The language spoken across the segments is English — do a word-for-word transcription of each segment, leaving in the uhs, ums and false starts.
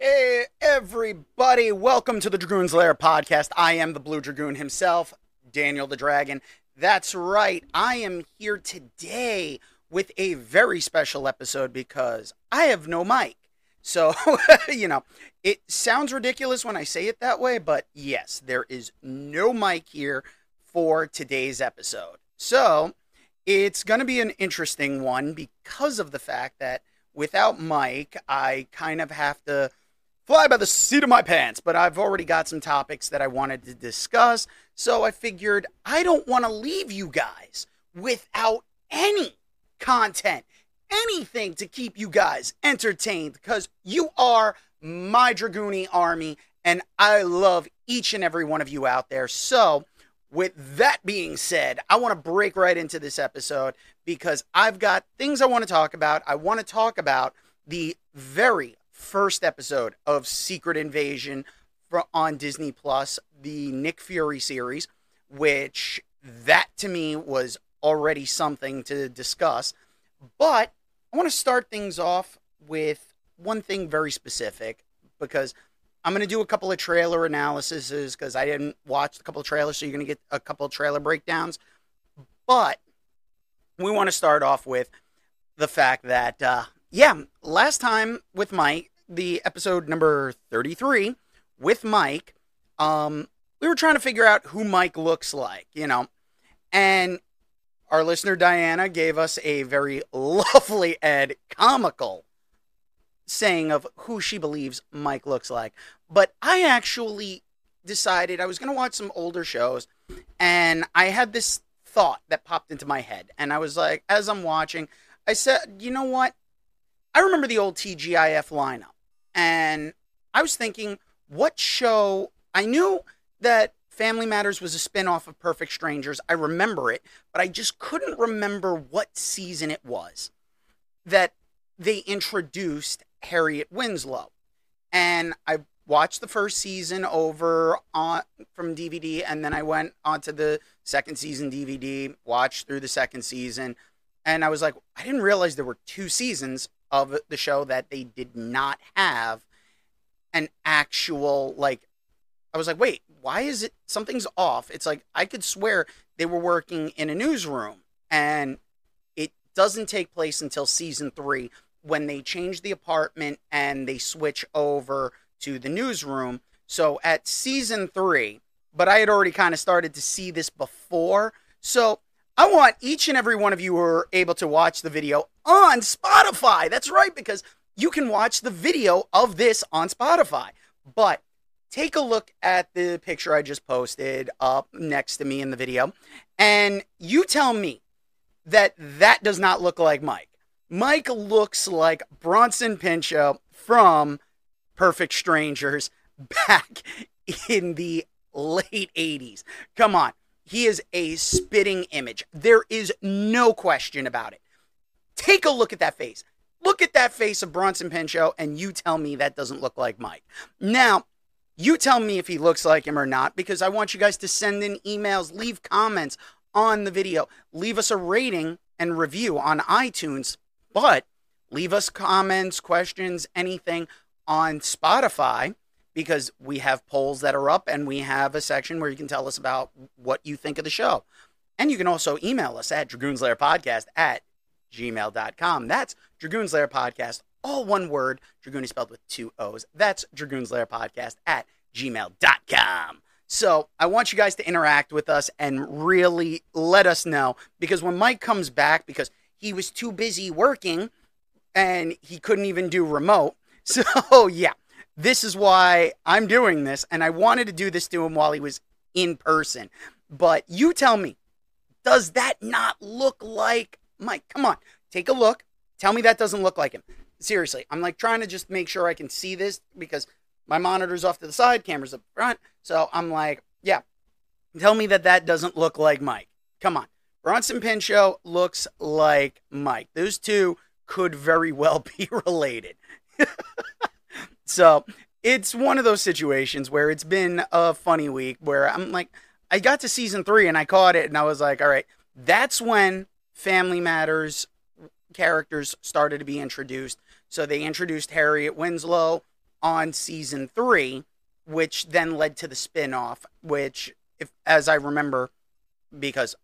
Hey everybody, welcome to the Dragoon's Lair podcast. I am the Blue Dragoon himself, Daniel the Dragon. That's right, I am here today with a very special episode because I have no mic. So, you know, it sounds ridiculous when I say it that way, but yes, there is no mic here for today's episode. So, it's going to be an interesting one because of the fact that without Mike, I kind of have to fly by the seat of my pants, but I've already got some topics that I wanted to discuss, so I figured I don't want to leave you guys without any content, anything to keep you guys entertained, because you are my Dragooni army, and I love each and every one of you out there. So, with that being said, I want to break right into this episode because I've got things I want to talk about. I want to talk about the very first episode of Secret Invasion on Disney plus, the Nick Fury series, which that to me was already something to discuss. But I want to start things off with one thing very specific because I'm going to do a couple of trailer analyses because I didn't watch a couple of trailers, so you're going to get a couple of trailer breakdowns. But we want to start off with the fact that, uh, yeah, last time with Mike, the episode number thirty-three with Mike, um, we were trying to figure out who Mike looks like, you know. And our listener, Diana, gave us a very lovely and comical saying of who she believes Mike looks like. But I actually decided I was going to watch some older shows, and I had this thought that popped into my head. And I was like, as I'm watching, I said, you know what? I remember the old T G I F lineup. And I was thinking, what show? I knew that Family Matters was a spinoff of Perfect Strangers. I remember it, but I just couldn't remember what season it was that they introduced Harriet Winslow. And I watched the first season over on from D V D, and then I went onto the second season D V D, watched through the second season, and I was like, I didn't realize there were two seasons of the show that they did not have an actual, like, I was like, wait, why is it, something's off? It's like, I could swear they were working in a newsroom, and it doesn't take place until season three, when they change the apartment and they switch over to the newsroom. So at season three, but I had already kind of started to see this before. So I want each and every one of you who are able to watch the video on Spotify. That's right, because you can watch the video of this on Spotify. But take a look at the picture I just posted up next to me in the video, and you tell me that that does not look like Mike. Mike looks like Bronson Pinchot from Perfect Strangers back in the late eighties. Come on. He is a spitting image. There is no question about it. Take a look at that face. Look at that face of Bronson Pinchot, and you tell me that doesn't look like Mike. Now, you tell me if he looks like him or not, because I want you guys to send in emails, leave comments on the video, leave us a rating and review on iTunes. But leave us comments, questions, anything on Spotify, because we have polls that are up and we have a section where you can tell us about what you think of the show. And you can also email us at dragoons lair podcast at gmail dot com. That's Dragoons Lair Podcast, all one word. Dragoon is spelled with two O's. That's Dragoons Lair Podcast at gmail dot com. So I want you guys to interact with us and really let us know, because when Mike comes back, because he was too busy working, and he couldn't even do remote. So, yeah, this is why I'm doing this, and I wanted to do this to him while he was in person. But you tell me, does that not look like Mike? Come on, take a look. Tell me that doesn't look like him. Seriously, I'm, like, trying to just make sure I can see this, because my monitor's off to the side, camera's up front. So I'm like, yeah, tell me that that doesn't look like Mike. Come on. Bronson Pinchot looks like Mike. Those two could very well be related. So it's one of those situations where it's been a funny week where I'm like, I got to season three and I caught it and I was like, all right, that's when Family Matters characters started to be introduced. So they introduced Harriet Winslow, on season three, which then led to the spin-off, which, if, as I remember, because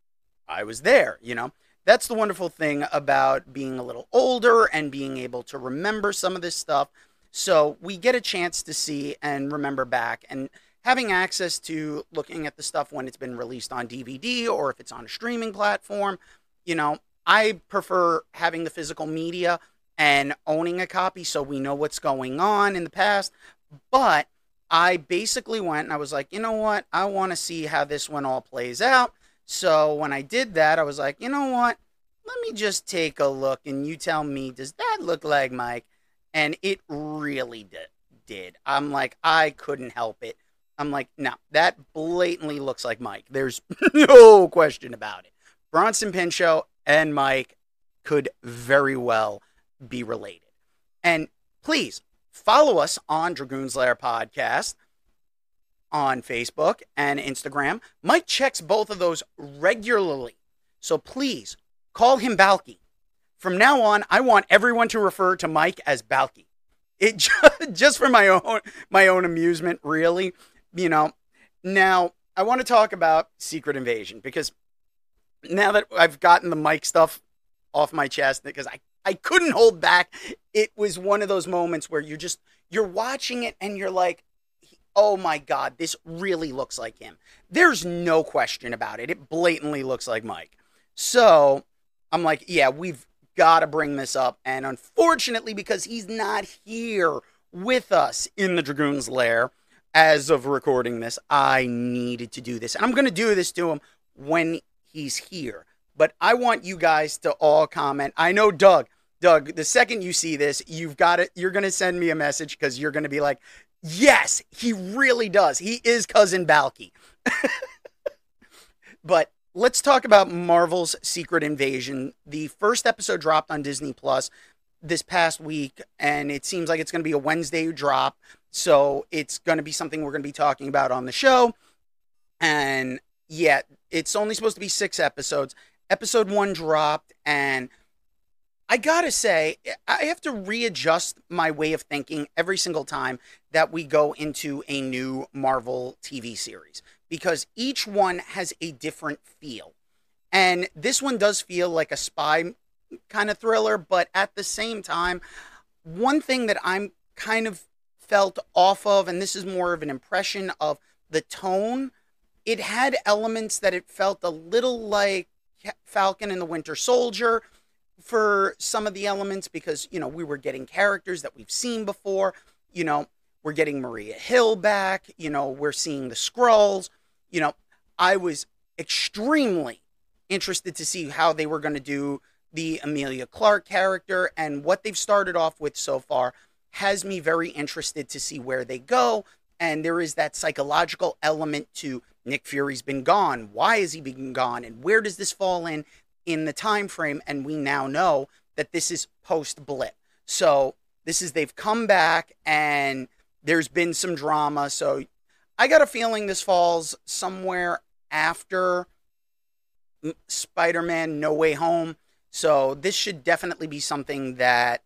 I was there, you know, that's the wonderful thing about being a little older and being able to remember some of this stuff. So we get a chance to see and remember back, and having access to looking at the stuff when it's been released on D V D or if it's on a streaming platform. You know, I prefer having the physical media and owning a copy so we know what's going on in the past. But I basically went and I was like, you know what? I want to see how this one all plays out. So when I did that, I was like, you know what? Let me just take a look and you tell me, does that look like Mike? And it really did. I'm like, I couldn't help it. I'm like, no, that blatantly looks like Mike. There's no question about it. Bronson Pinchot and Mike could very well be related. And please follow us on Dragoon's Lair Podcast on Facebook and Instagram. Mike checks both of those regularly. So please call him Balki. From now on, I want everyone to refer to Mike as Balki. It just, just for my own my own amusement, really. You know, now I want to talk about Secret Invasion, because now that I've gotten the Mike stuff off my chest, because I, I couldn't hold back. It was one of those moments where you're just, you're watching it and you're like, oh my God, this really looks like him. There's no question about it. It blatantly looks like Mike. So I'm like, yeah, we've got to bring this up. And unfortunately, because he's not here with us in the Dragoon's Lair, as of recording this, I needed to do this. And I'm going to do this to him when he's here. But I want you guys to all comment. I know, Doug, Doug, the second you see this, you've got it. You're going to send me a message because you're going to be like, yes, he really does. He is Cousin Balki. But let's talk about Marvel's Secret Invasion. The first episode dropped on Disney+ this past week, and it seems like it's going to be a Wednesday drop. So it's going to be something we're going to be talking about on the show. And yeah, it's only supposed to be six episodes. Episode one dropped, and I got to say, I have to readjust my way of thinking every single time that we go into a new Marvel T V series, because each one has a different feel. And this one does feel like a spy kind of thriller, but at the same time, one thing that I'm kind of felt off of, and this is more of an impression of the tone, it had elements that it felt a little like Falcon and the Winter Soldier for some of the elements, because, you know, we were getting characters that we've seen before. You know, we're getting Maria Hill back, you know, we're seeing the Skrulls. You know, I was extremely interested to see how they were going to do the Emilia Clarke character, and what they've started off with so far has me very interested to see where they go. And there is that psychological element to Nick Fury's been gone. Why has he been gone? And where does this fall in in the time frame? And we now know that this is post-blip. So this is, they've come back and there's been some drama. So I got a feeling this falls somewhere after Spider-Man No Way Home. So this should definitely be something that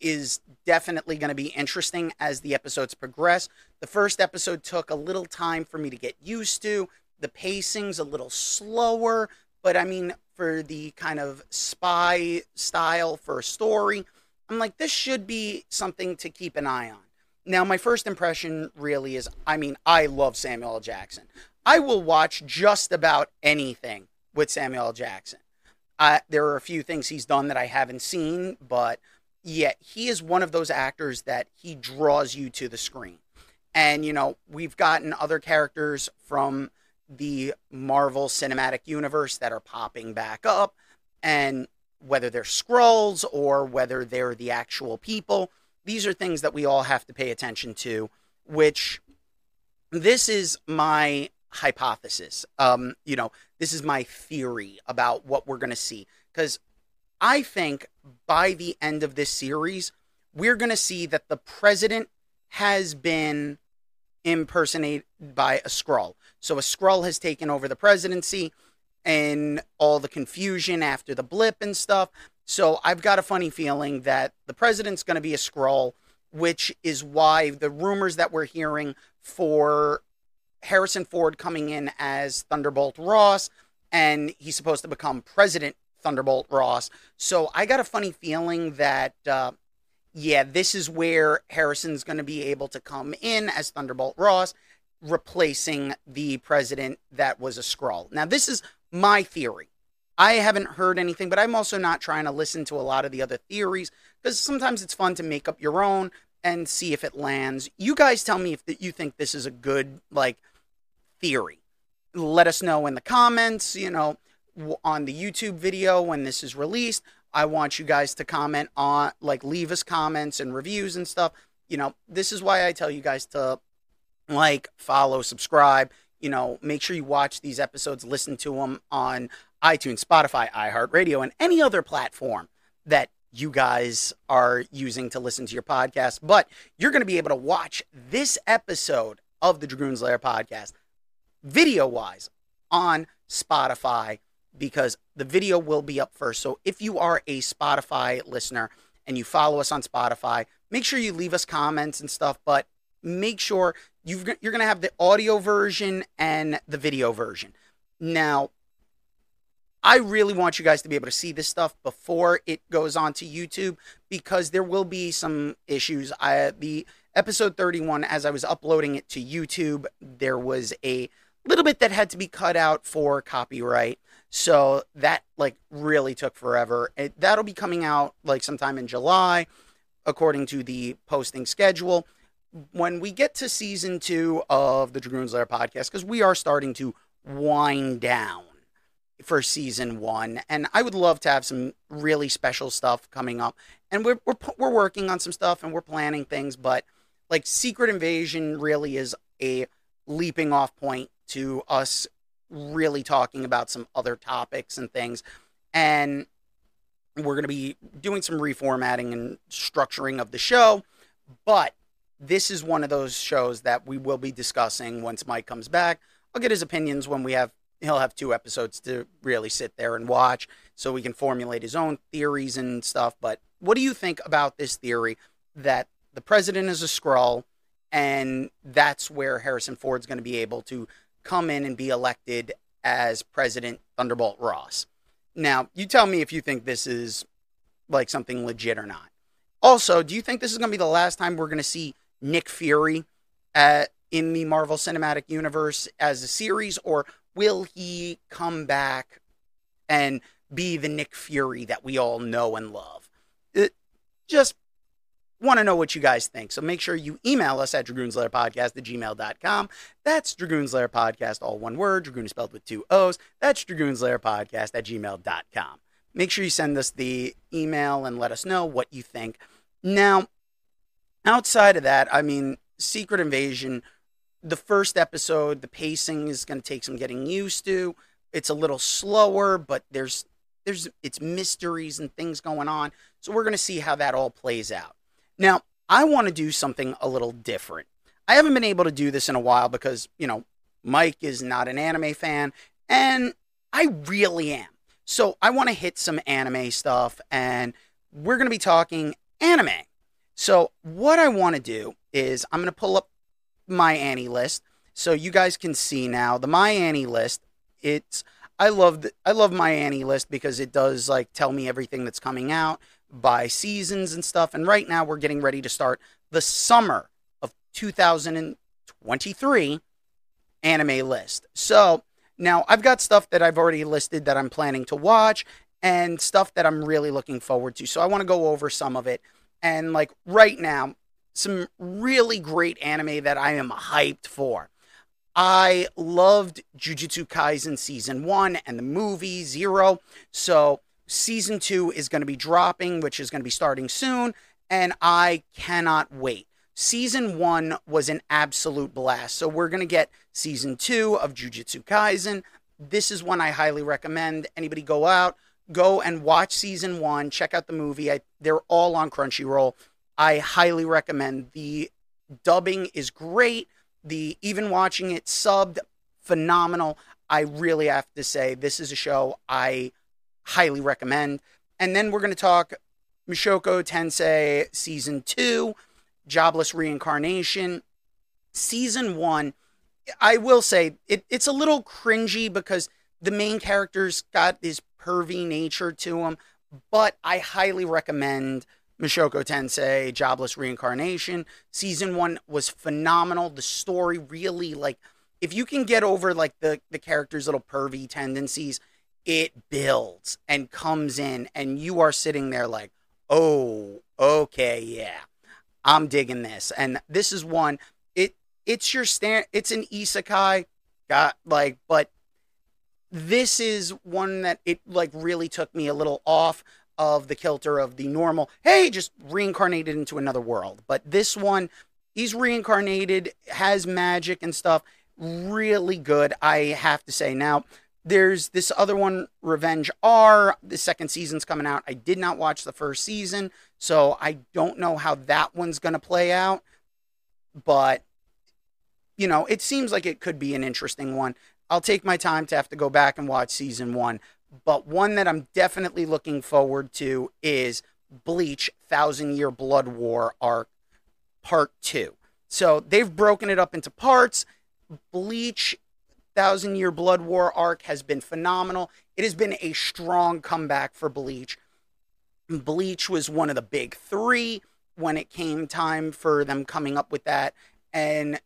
is definitely going to be interesting as the episodes progress. The first episode took a little time for me to get used to. The pacing's a little slower, but I mean, for the kind of spy style for a story, I'm like, this should be something to keep an eye on. Now, my first impression really is, I mean, I love Samuel L. Jackson. I will watch just about anything with Samuel L. Jackson. Uh, there are a few things he's done that I haven't seen, but yeah, he is one of those actors that he draws you to the screen. And, you know, we've gotten other characters from the Marvel Cinematic Universe that are popping back up. And whether they're Skrulls or whether they're the actual people, these are things that we all have to pay attention to, which this is my hypothesis. Um, you know, this is my theory about what we're going to see. Because I think by the end of this series, we're going to see that the president has been impersonated by a Skrull. So a Skrull has taken over the presidency and all the confusion after the blip and stuff. So I've got a funny feeling that the president's going to be a Skrull which is why the rumors that we're hearing for Harrison Ford coming in as Thunderbolt Ross, and he's supposed to become President Thunderbolt Ross. So I got a funny feeling that, uh, yeah, this is where Harrison's going to be able to come in as Thunderbolt Ross, replacing the president that was a Skrull. Now, this is my theory. I haven't heard anything, but I'm also not trying to listen to a lot of the other theories, because sometimes it's fun to make up your own and see if it lands. You guys tell me if you think this is a good, like, theory. Let us know in the comments, you know, on the YouTube video when this is released. I want you guys to comment on, like, leave us comments and reviews and stuff. You know, this is why I tell you guys to like, follow, subscribe, you know, make sure you watch these episodes, listen to them on iTunes, Spotify, iHeartRadio, and any other platform that you guys are using to listen to your podcast. But you're going to be able to watch this episode of the Dragoon's Lair podcast video-wise on Spotify, because the video will be up first. So if you are a Spotify listener and you follow us on Spotify, make sure you leave us comments and stuff, but make sure you've, you're going to have the audio version and the video version. Now, I really want you guys to be able to see this stuff before it goes on to YouTube, because there will be some issues. I, the episode thirty-one, as I was uploading it to YouTube, there was a little bit that had to be cut out for copyright. So that like really took forever. It, that'll be coming out like sometime in July, according to the posting schedule. When we get to season two of the Dragoon's Lair podcast, because we are starting to wind down for season one, and I would love to have some really special stuff coming up, and we're, we're, we're working on some stuff, and we're planning things, but, like, Secret Invasion really is a leaping off point to us really talking about some other topics and things, and we're going to be doing some reformatting and structuring of the show, but this is one of those shows that we will be discussing once Mike comes back. I'll get his opinions when we have he'll have two episodes to really sit there and watch so we can formulate his own theories and stuff. But what do you think about this theory that the president is a Skrull, and that's where Harrison Ford's going to be able to come in and be elected as President Thunderbolt Ross? Now, you tell me if you think this is like something legit or not. Also, do you think this is going to be the last time we're going to see Nick Fury at, in the Marvel Cinematic Universe as a series, or will he come back and be the Nick Fury that we all know and love? It, just want to know what you guys think. So make sure you email us at dragoons lair podcast at gmail dot com. That's Dragoon's Lair Podcast, all one word. Dragoon is spelled with two O's. That's Dragoon's Lair Podcast at gmail dot com. Make sure you send us the email and let us know what you think. Now, outside of that, I mean, Secret Invasion, the first episode, the pacing is going to take some getting used to. It's a little slower, but there's there's it's mysteries and things going on. So we're going to see how that all plays out. Now, I want to do something a little different. I haven't been able to do this in a while because, you know, Mike is not an anime fan, and I really am. So I want to hit some anime stuff, and we're going to be talking anime. So what I want to do is I'm going to pull up my Annie list so you guys can see now the my Annie list. It's I love I love my Annie list because it does like tell me everything that's coming out by seasons and stuff. And right now we're getting ready to start the summer of two thousand twenty-three anime list. So now I've got stuff that I've already listed that I'm planning to watch and stuff that I'm really looking forward to. So I want to go over some of it. And like right now, some really great anime that I am hyped for. I loved Jujutsu Kaisen Season one and the movie Zero. So Season two is going to be dropping, which is going to be starting soon. And I cannot wait. Season one was an absolute blast. So we're going to get Season two of Jujutsu Kaisen. This is one I highly recommend. Anybody go out, go and watch Season one. Check out the movie. I, they're all on Crunchyroll. I highly recommend. The dubbing is great. The even watching it subbed, phenomenal. I really have to say this is a show I highly recommend. And then we're going to talk Mushoku Tensei Season two. Jobless Reincarnation. Season one, I will say, it, it's a little cringy because the main character's got this pervy nature to him, but I highly recommend Mushoku Tensei, Jobless Reincarnation. Season one was phenomenal. The story really, like, if you can get over, like, the, the character's little pervy tendencies, it builds and comes in, and you are sitting there like, oh, okay, yeah, I'm digging this. And this is one, it it's your stand, it's an isekai, got, like, but this is one that it, like, really took me a little off of the kilter of the normal, hey, just reincarnated into another world. But this one, he's reincarnated, has magic and stuff. Really good, I have to say. Now, there's this other one, Revenge R. The second season's coming out. I did not watch the first season, so I don't know how that one's going to play out. But, you know, it seems like it could be an interesting one. I'll take my time to have to go back and watch season one. But one that I'm definitely looking forward to is Bleach, Thousand Year Blood War arc, part two. So they've broken it up into parts. Bleach, Thousand Year Blood War arc has been phenomenal. It has been a strong comeback for Bleach. Bleach was one of the big three when it came time for them coming up with that. And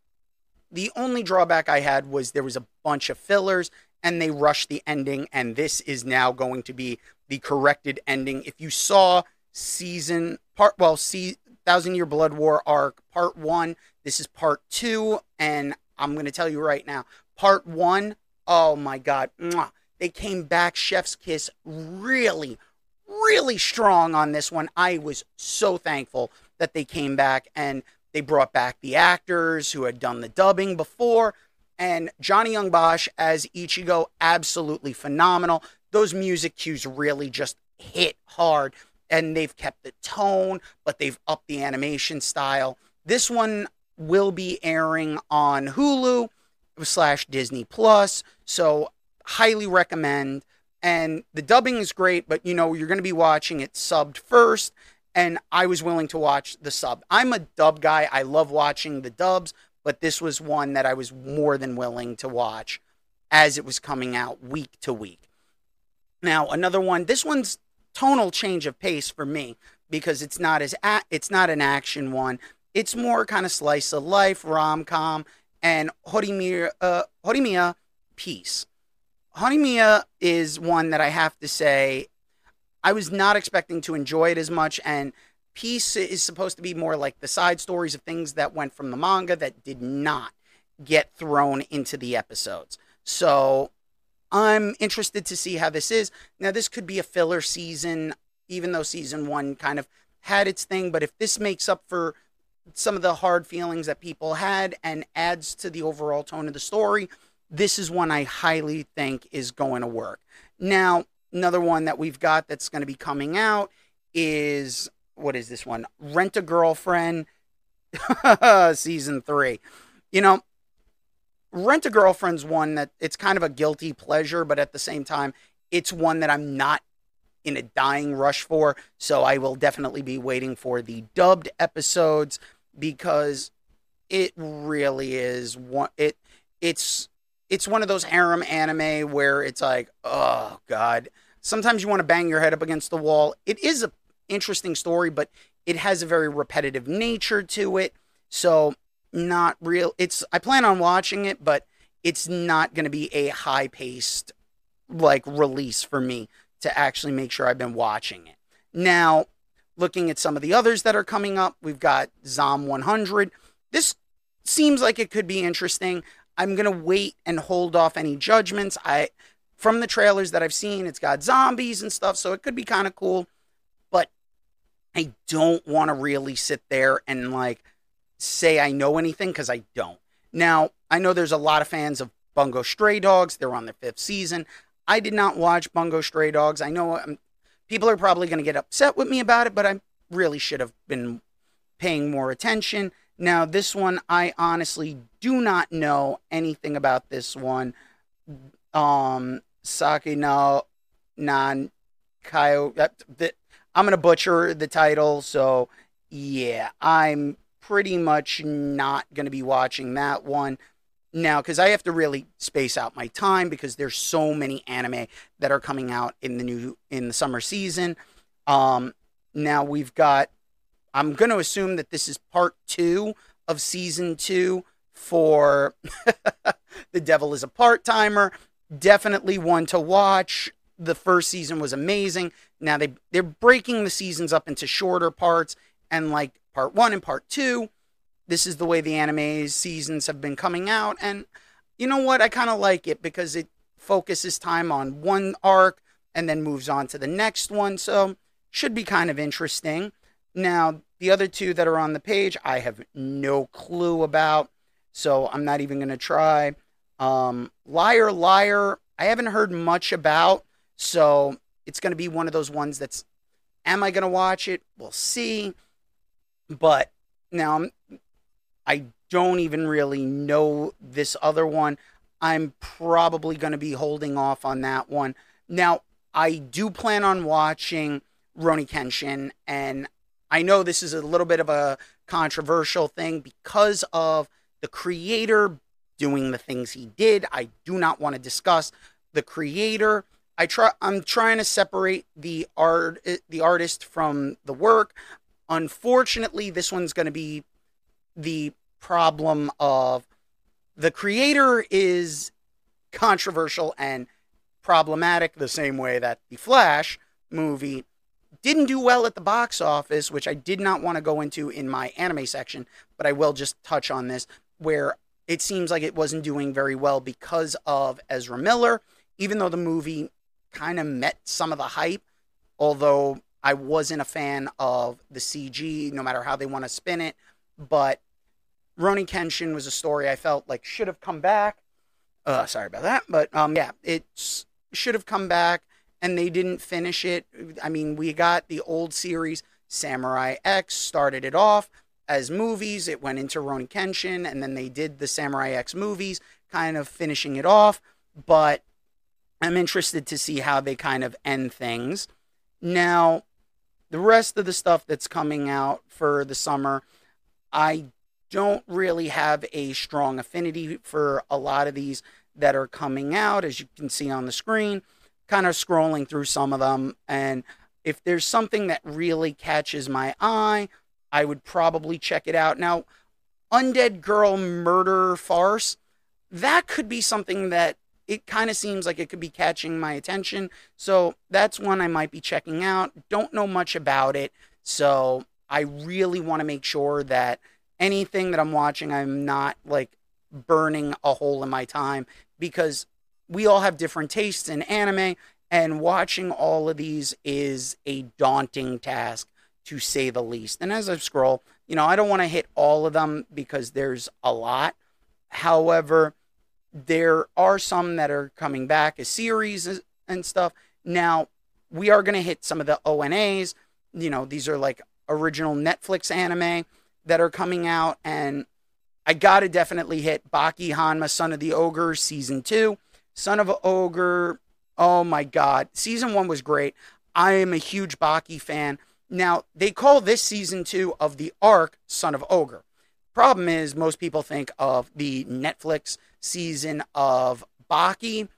the only drawback I had was there was a bunch of fillers, and they rushed the ending, and this is now going to be the corrected ending. If you saw season part, well, see Thousand Year Blood War arc part one, this is part two, and I'm going to tell you right now, part one, oh my God, mwah, they came back, chef's kiss, really, really strong on this one. I was so thankful that they came back, and they brought back the actors who had done the dubbing before. And Johnny Young Bosch as Ichigo, absolutely phenomenal. Those music cues really just hit hard, and they've kept the tone, but they've upped the animation style. This one will be airing on Hulu slash Disney+, so highly recommend. And the dubbing is great, but, you know, you're going to be watching it subbed first, and I was willing to watch the sub. I'm a dub guy. I love watching the dubs. But this was one that I was more than willing to watch as it was coming out week to week. Now, another one, this one's tonal change of pace for me because it's not as a, it's not an action one. It's more kind of slice of life, rom-com, and Horimiya, uh, Horimiya Peace. Horimiya is one that I have to say I was not expecting to enjoy it as much, and Peace is supposed to be more like the side stories of things that went from the manga that did not get thrown into the episodes. So I'm interested to see how this is. Now, this could be a filler season, even though season one kind of had its thing. But if this makes up for some of the hard feelings that people had and adds to the overall tone of the story, this is one I highly think is going to work. Now, another one that we've got that's going to be coming out is... what is this one? Rent a Girlfriend, season three. You know, Rent a Girlfriend's one that it's kind of a guilty pleasure, but at the same time, it's one that I'm not in a dying rush for. So I will definitely be waiting for the dubbed episodes because it really is one. It it's it's one of those harem anime where it's like, oh God. Sometimes you want to bang your head up against the wall. It is a interesting story, but it has a very repetitive nature to it, so not real. It's I plan on watching it, but it's not going to be a high-paced like release for me to actually make sure I've been watching it. Now, looking at some of the others that are coming up, we've got Zom one hundred. This seems like it could be interesting. I'm going to wait and hold off any judgments. I from the trailers that I've seen, it's got zombies and stuff, so it could be kind of cool. I don't want to really sit there and, like, say I know anything because I don't. Now, I know there's a lot of fans of Bungo Stray Dogs. They're on their fifth season. I did not watch Bungo Stray Dogs. I know I'm, people are probably going to get upset with me about it, but I really should have been paying more attention. Now, this one, I honestly do not know anything about this one. Um, Saki no Nan Kaio... I'm going to butcher the title, so yeah, I'm pretty much not going to be watching that one now, because I have to really space out my time, because there's so many anime that are coming out in the new in the summer season. Um, now we've got, I'm going to assume that this is part two of season two for The Devil is a Part-Timer. Definitely one to watch. The first season was amazing. Now they, they're breaking the seasons up into shorter parts, and like part one and part two. This is the way the anime seasons have been coming out. And you know what? I kind of like it because it focuses time on one arc and then moves on to the next one. So should be kind of interesting. Now, the other two that are on the page, I have no clue about. So I'm not even going to try. Um, Liar, Liar, I haven't heard much about. So it's going to be one of those ones that's, am I going to watch it? We'll see. But now I'm, I don't even really know this other one. I'm probably going to be holding off on that one. Now, I do plan on watching Rurouni Kenshin, and I know this is a little bit of a controversial thing because of the creator doing the things he did. I do not want to discuss the creator. I try, I'm trying to separate the art, the artist from the work. Unfortunately, this one's going to be the problem of the creator is controversial and problematic, the same way that the Flash movie didn't do well at the box office, which I did not want to go into in my anime section, but I will just touch on this, where it seems like it wasn't doing very well because of Ezra Miller, even though the movie kind of met some of the hype, although I wasn't a fan of the C G, no matter how they want to spin it. But Rurouni Kenshin was a story I felt like should have come back. Uh, sorry about that. But um, yeah, it should have come back, and they didn't finish it. I mean, we got the old series, Samurai X, started it off as movies. It went into Rurouni Kenshin, and then they did the Samurai X movies, kind of finishing it off. But I'm interested to see how they kind of end things. Now, the rest of the stuff that's coming out for the summer, I don't really have a strong affinity for a lot of these that are coming out, as you can see on the screen, kind of scrolling through some of them. And if there's something that really catches my eye, I would probably check it out. Now, Undead Girl Murder Farce, that could be something that it kind of seems like it could be catching my attention. So that's one I might be checking out. Don't know much about it, so I really want to make sure that anything that I'm watching, I'm not like burning a hole in my time, because we all have different tastes in anime, and watching all of these is a daunting task, to say the least. And as I scroll, you know, I don't want to hit all of them because there's a lot. However, there are some that are coming back as series and stuff. Now, we are going to hit some of the O N As. You know, these are like original Netflix anime that are coming out, and I gotta definitely hit Baki Hanma, Son of the Ogre, Season two. Son of an Ogre, oh my god. Season one was great. I am a huge Baki fan. Now, they call this Season two of the arc Son of Ogre. Problem is, most people think of the Netflix season of Baki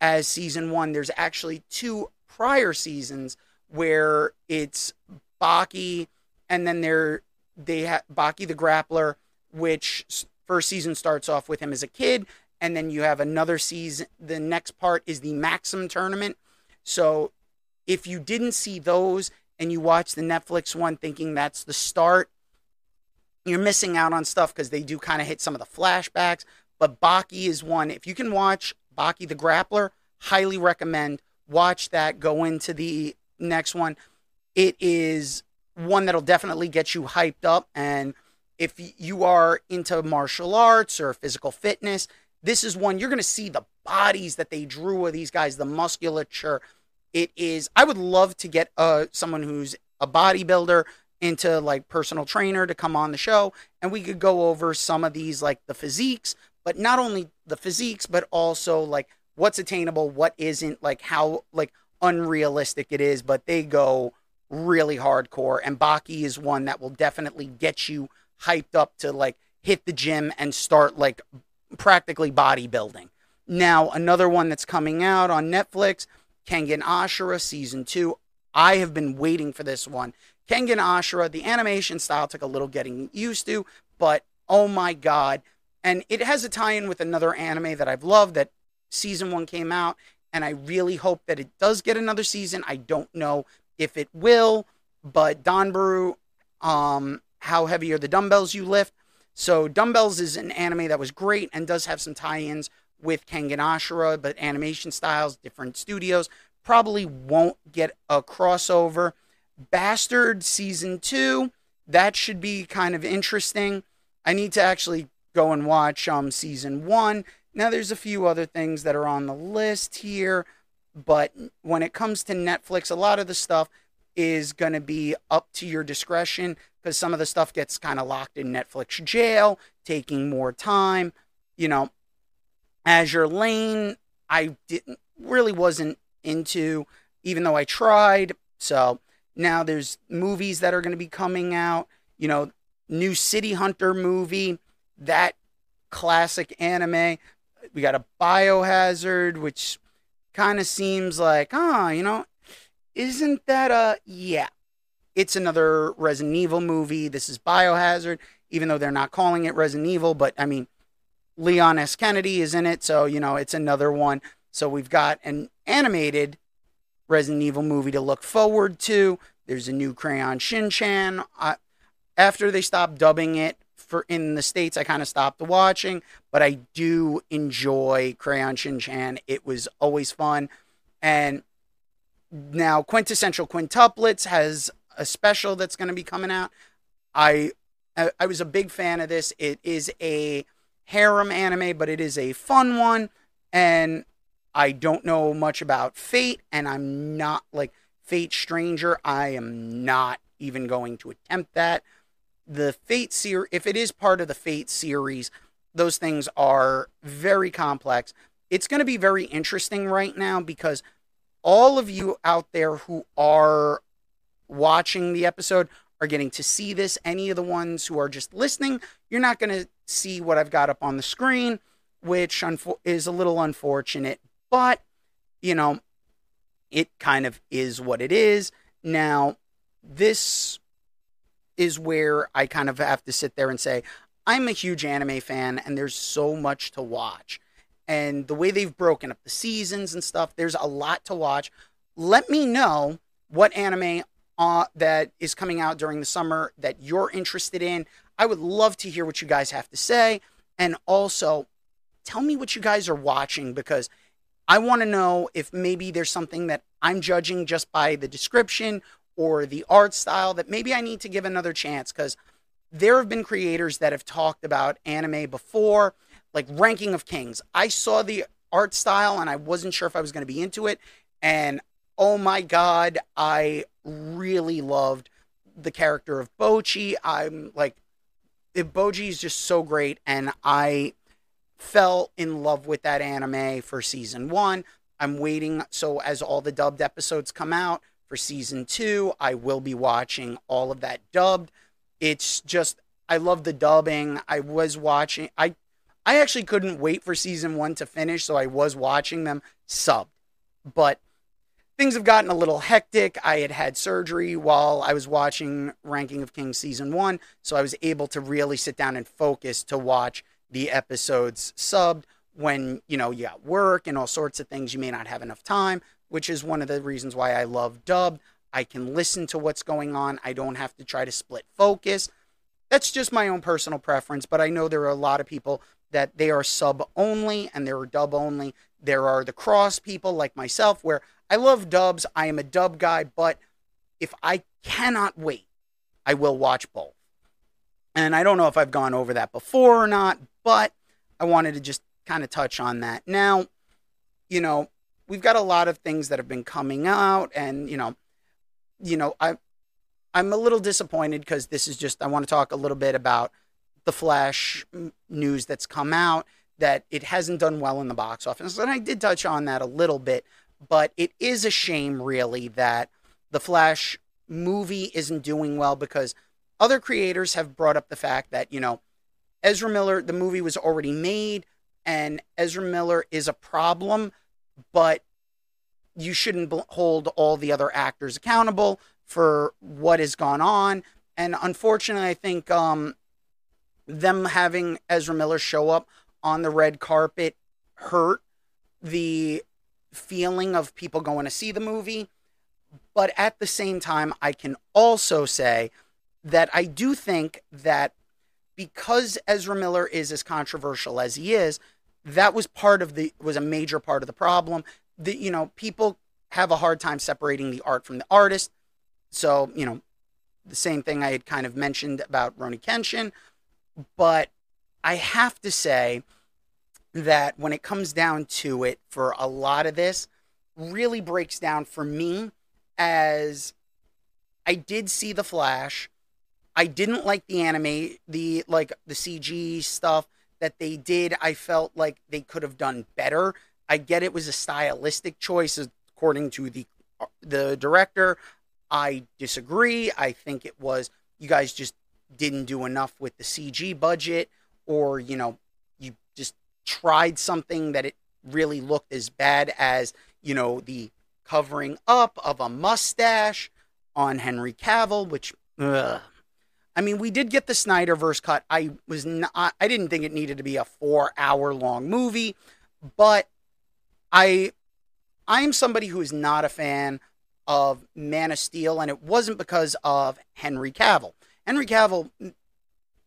as Season one. There's actually two prior seasons where it's Baki, and then there they have Baki the Grappler, which first season starts off with him as a kid, and then you have another season. The next part is the Maxim Tournament. So if you didn't see those and you watch the Netflix one thinking that's the start, you're missing out on stuff, because they do kind of hit some of the flashbacks. But Baki is one. If you can watch Baki the Grappler, highly recommend. Watch that. Go into the next one. It is one that'll definitely get you hyped up, and if you are into martial arts or physical fitness, this is one you're going to see the bodies that they drew of these guys, the musculature. It is, I would love to get uh, someone who's a bodybuilder into like personal trainer to come on the show, and we could go over some of these, like the physiques, but not only the physiques, but also like what's attainable, what isn't, like how like unrealistic it is, but they go really hardcore, and Baki is one that will definitely get you hyped up to like hit the gym and start like practically bodybuilding. Now, another one that's coming out on Netflix, Kengan Ashura Season two. I have been waiting for this one. Kengan Ashura, the animation style took a little getting used to, but oh my God. And it has a tie-in with another anime that I've loved that season one came out, and I really hope that it does get another season. I don't know if it will, but Donbaru, um, How Heavy Are the Dumbbells You Lift? So Dumbbells is an anime that was great and does have some tie-ins with Kengan Ashura, but animation styles, different studios, probably won't get a crossover. Bastard Season two, that should be kind of interesting. I need to actually go and watch um, Season one. Now, there's a few other things that are on the list here, but when it comes to Netflix, a lot of the stuff is going to be up to your discretion because some of the stuff gets kind of locked in Netflix jail, taking more time. You know, Azure Lane, I didn't really wasn't into, even though I tried. So now there's movies that are going to be coming out. You know, new City Hunter movie, that classic anime. We got a Biohazard, which kind of seems like, ah, oh, you know, isn't that a, yeah. It's another Resident Evil movie. This is Biohazard, even though they're not calling it Resident Evil, but I mean, Leon S. Kennedy is in it, so, you know, it's another one. So we've got an animated Resident Evil movie to look forward to. There's a new Crayon Shin Chan. I, after they stopped dubbing it for in the States, I kind of stopped watching, but I do enjoy Crayon Shin Chan. It was always fun. And now Quintessential Quintuplets has a special that's going to be coming out. I, I I was a big fan of this. It is a harem anime, but it is a fun one, and I don't know much about Fate, and I'm not, like, Fate Stranger, I am not even going to attempt that. The Fate series, if it is part of the Fate series, those things are very complex. It's going to be very interesting right now because all of you out there who are watching the episode are getting to see this. Any of the ones who are just listening, you're not going to see what I've got up on the screen, which is a little unfortunate. But, you know, it kind of is what it is. Now, this is where I kind of have to sit there and say, I'm a huge anime fan, and there's so much to watch. And the way they've broken up the seasons and stuff, there's a lot to watch. Let me know what anime uh, that is coming out during the summer that you're interested in. I would love to hear what you guys have to say. And also, tell me what you guys are watching, because I want to know if maybe there's something that I'm judging just by the description or the art style that maybe I need to give another chance, because there have been creators that have talked about anime before, like Ranking of Kings. I saw the art style and I wasn't sure if I was going to be into it. And oh my God, I really loved the character of Bochi. I'm like, Bochi is just so great. And I fell in love with that anime for season one. I'm waiting. So as all the dubbed episodes come out for season two, I will be watching all of that dubbed. It's just, I love the dubbing. I was watching, I, I actually couldn't wait for season one to finish. So I was watching them subbed, but things have gotten a little hectic. I had had surgery while I was watching Ranking of Kings season one. So I was able to really sit down and focus to watch the episodes subbed. When, you know, you got work and all sorts of things, you may not have enough time, which is one of the reasons why I love dubbed. I can listen to what's going on. I don't have to try to split focus. That's just my own personal preference, but I know there are a lot of people that they are sub only and there are dub only. There are the cross people like myself where I love dubs. I am a dub guy, but if I cannot wait, I will watch both. And I don't know if I've gone over that before or not, but I wanted to just kind of touch on that. Now, you know, we've got a lot of things that have been coming out, and, you know, you know, I, I'm a little disappointed because this is just, I want to talk a little bit about the Flash news that's come out, that it hasn't done well in the box office. And I did touch on that a little bit, but it is a shame really that the Flash movie isn't doing well, because other creators have brought up the fact that, you know, Ezra Miller, the movie was already made, and Ezra Miller is a problem, but you shouldn't hold all the other actors accountable for what has gone on. And unfortunately, I think um, them having Ezra Miller show up on the red carpet hurt the feeling of people going to see the movie. But at the same time, I can also say that I do think that because Ezra Miller is as controversial as he is, that was part of the, was a major part of the problem. The, you know, people have a hard time separating the art from the artist. So, you know, the same thing I had kind of mentioned about Rurouni Kenshin. But I have to say that when it comes down to it, for a lot of this, really breaks down for me as I did see The Flash. I didn't like the anime, the like the C G stuff that they did. I felt like they could have done better. I get it was a stylistic choice according to the the director. I disagree. I think it was, you guys just didn't do enough with the C G budget, or, you know, you just tried something that it really looked as bad as, you know, the covering up of a mustache on Henry Cavill, which, ugh. I mean, we did get the Snyderverse cut. I was not, I didn't think it needed to be a four-hour long movie, but I, I am somebody who is not a fan of Man of Steel, and it wasn't because of Henry Cavill. Henry Cavill,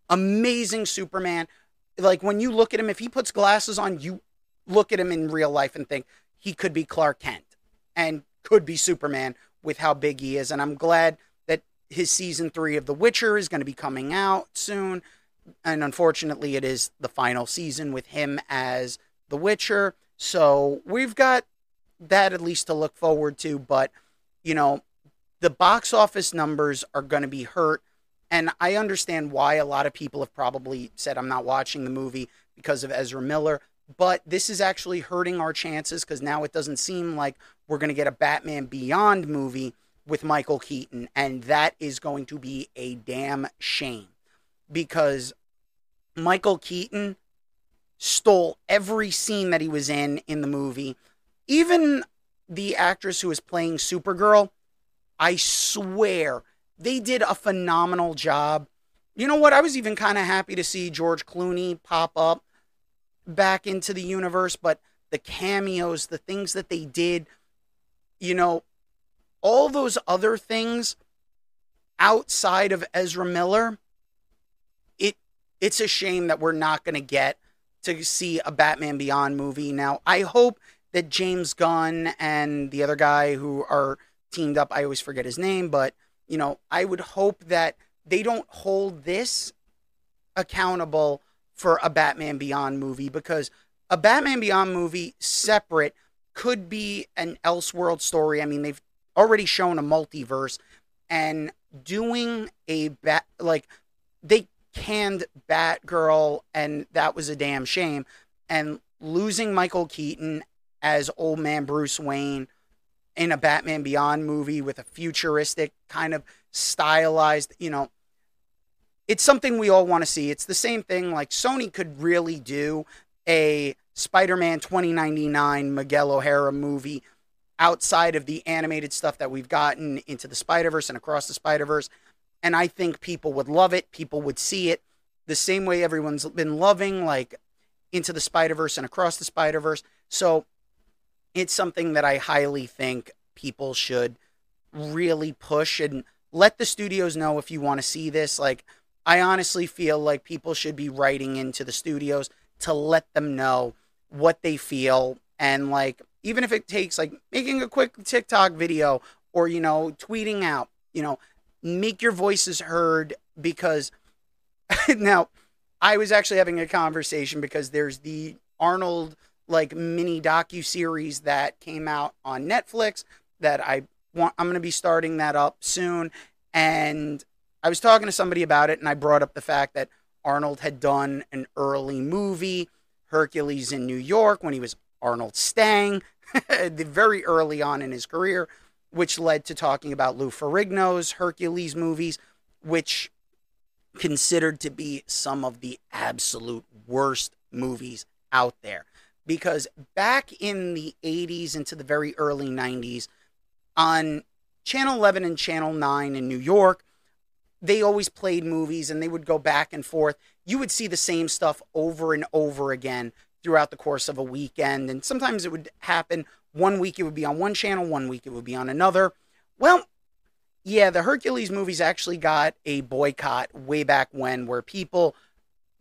amazing Superman. Like, when you look at him, if he puts glasses on, you look at him in real life and think he could be Clark Kent and could be Superman with how big he is. And I'm glad that his season three of The Witcher is going to be coming out soon. And unfortunately, it is the final season with him as The Witcher. So we've got that at least to look forward to. But, you know, the box office numbers are going to be hurt. And I understand why a lot of people have probably said, I'm not watching the movie because of Ezra Miller. But this is actually hurting our chances, because now it doesn't seem like we're going to get a Batman Beyond movie with Michael Keaton. And that is going to be a damn shame, because Michael Keaton stole every scene that he was in in the movie. Even the actress who was playing Supergirl, I swear, they did a phenomenal job. You know what? I was even kind of happy to see George Clooney pop up back into the universe, but the cameos, the things that they did, you know, all those other things outside of Ezra Miller, it it's a shame that we're not going to get to see a Batman Beyond movie. Now, I hope that James Gunn and the other guy who are teamed up, I always forget his name, but you know, I would hope that they don't hold this accountable for a Batman Beyond movie, because a Batman Beyond movie separate could be an Elseworld story. I mean, they've already shown a multiverse, and doing a bat, like, they canned Batgirl, and that was a damn shame. And losing Michael Keaton as old man Bruce Wayne in a Batman Beyond movie with a futuristic kind of stylized, you know, it's something we all want to see. It's the same thing, like, Sony could really do a Spider-Man twenty ninety-nine Miguel O'Hara movie outside of the animated stuff that we've gotten into the Spider-Verse and Across the Spider-Verse, and I think people would love it. People would see it the same way everyone's been loving, like, Into the Spider-Verse and Across the Spider-Verse. So it's something that I highly think people should really push, and let the studios know if you want to see this. Like, I honestly feel like people should be writing into the studios to let them know what they feel. And, like, even if it takes, like, making a quick TikTok video or, you know, tweeting out, you know, make your voices heard, because now I was actually having a conversation, because there's the Arnold, like, mini docu-series that came out on Netflix that I want, I'm going to be starting that up soon. And I was talking to somebody about it, and I brought up the fact that Arnold had done an early movie, Hercules in New York, when he was Arnold Stang, very early on in his career, which led to talking about Lou Ferrigno's Hercules movies, which considered to be some of the absolute worst movies out there. Because back in the eighties into the very early nineties, on Channel eleven and Channel nine in New York, they always played movies and they would go back and forth. You would see the same stuff over and over again throughout the course of a weekend. And sometimes it would happen. One week it would be on one channel, one week it would be on another. Well, yeah, the Hercules movies actually got a boycott way back when, where people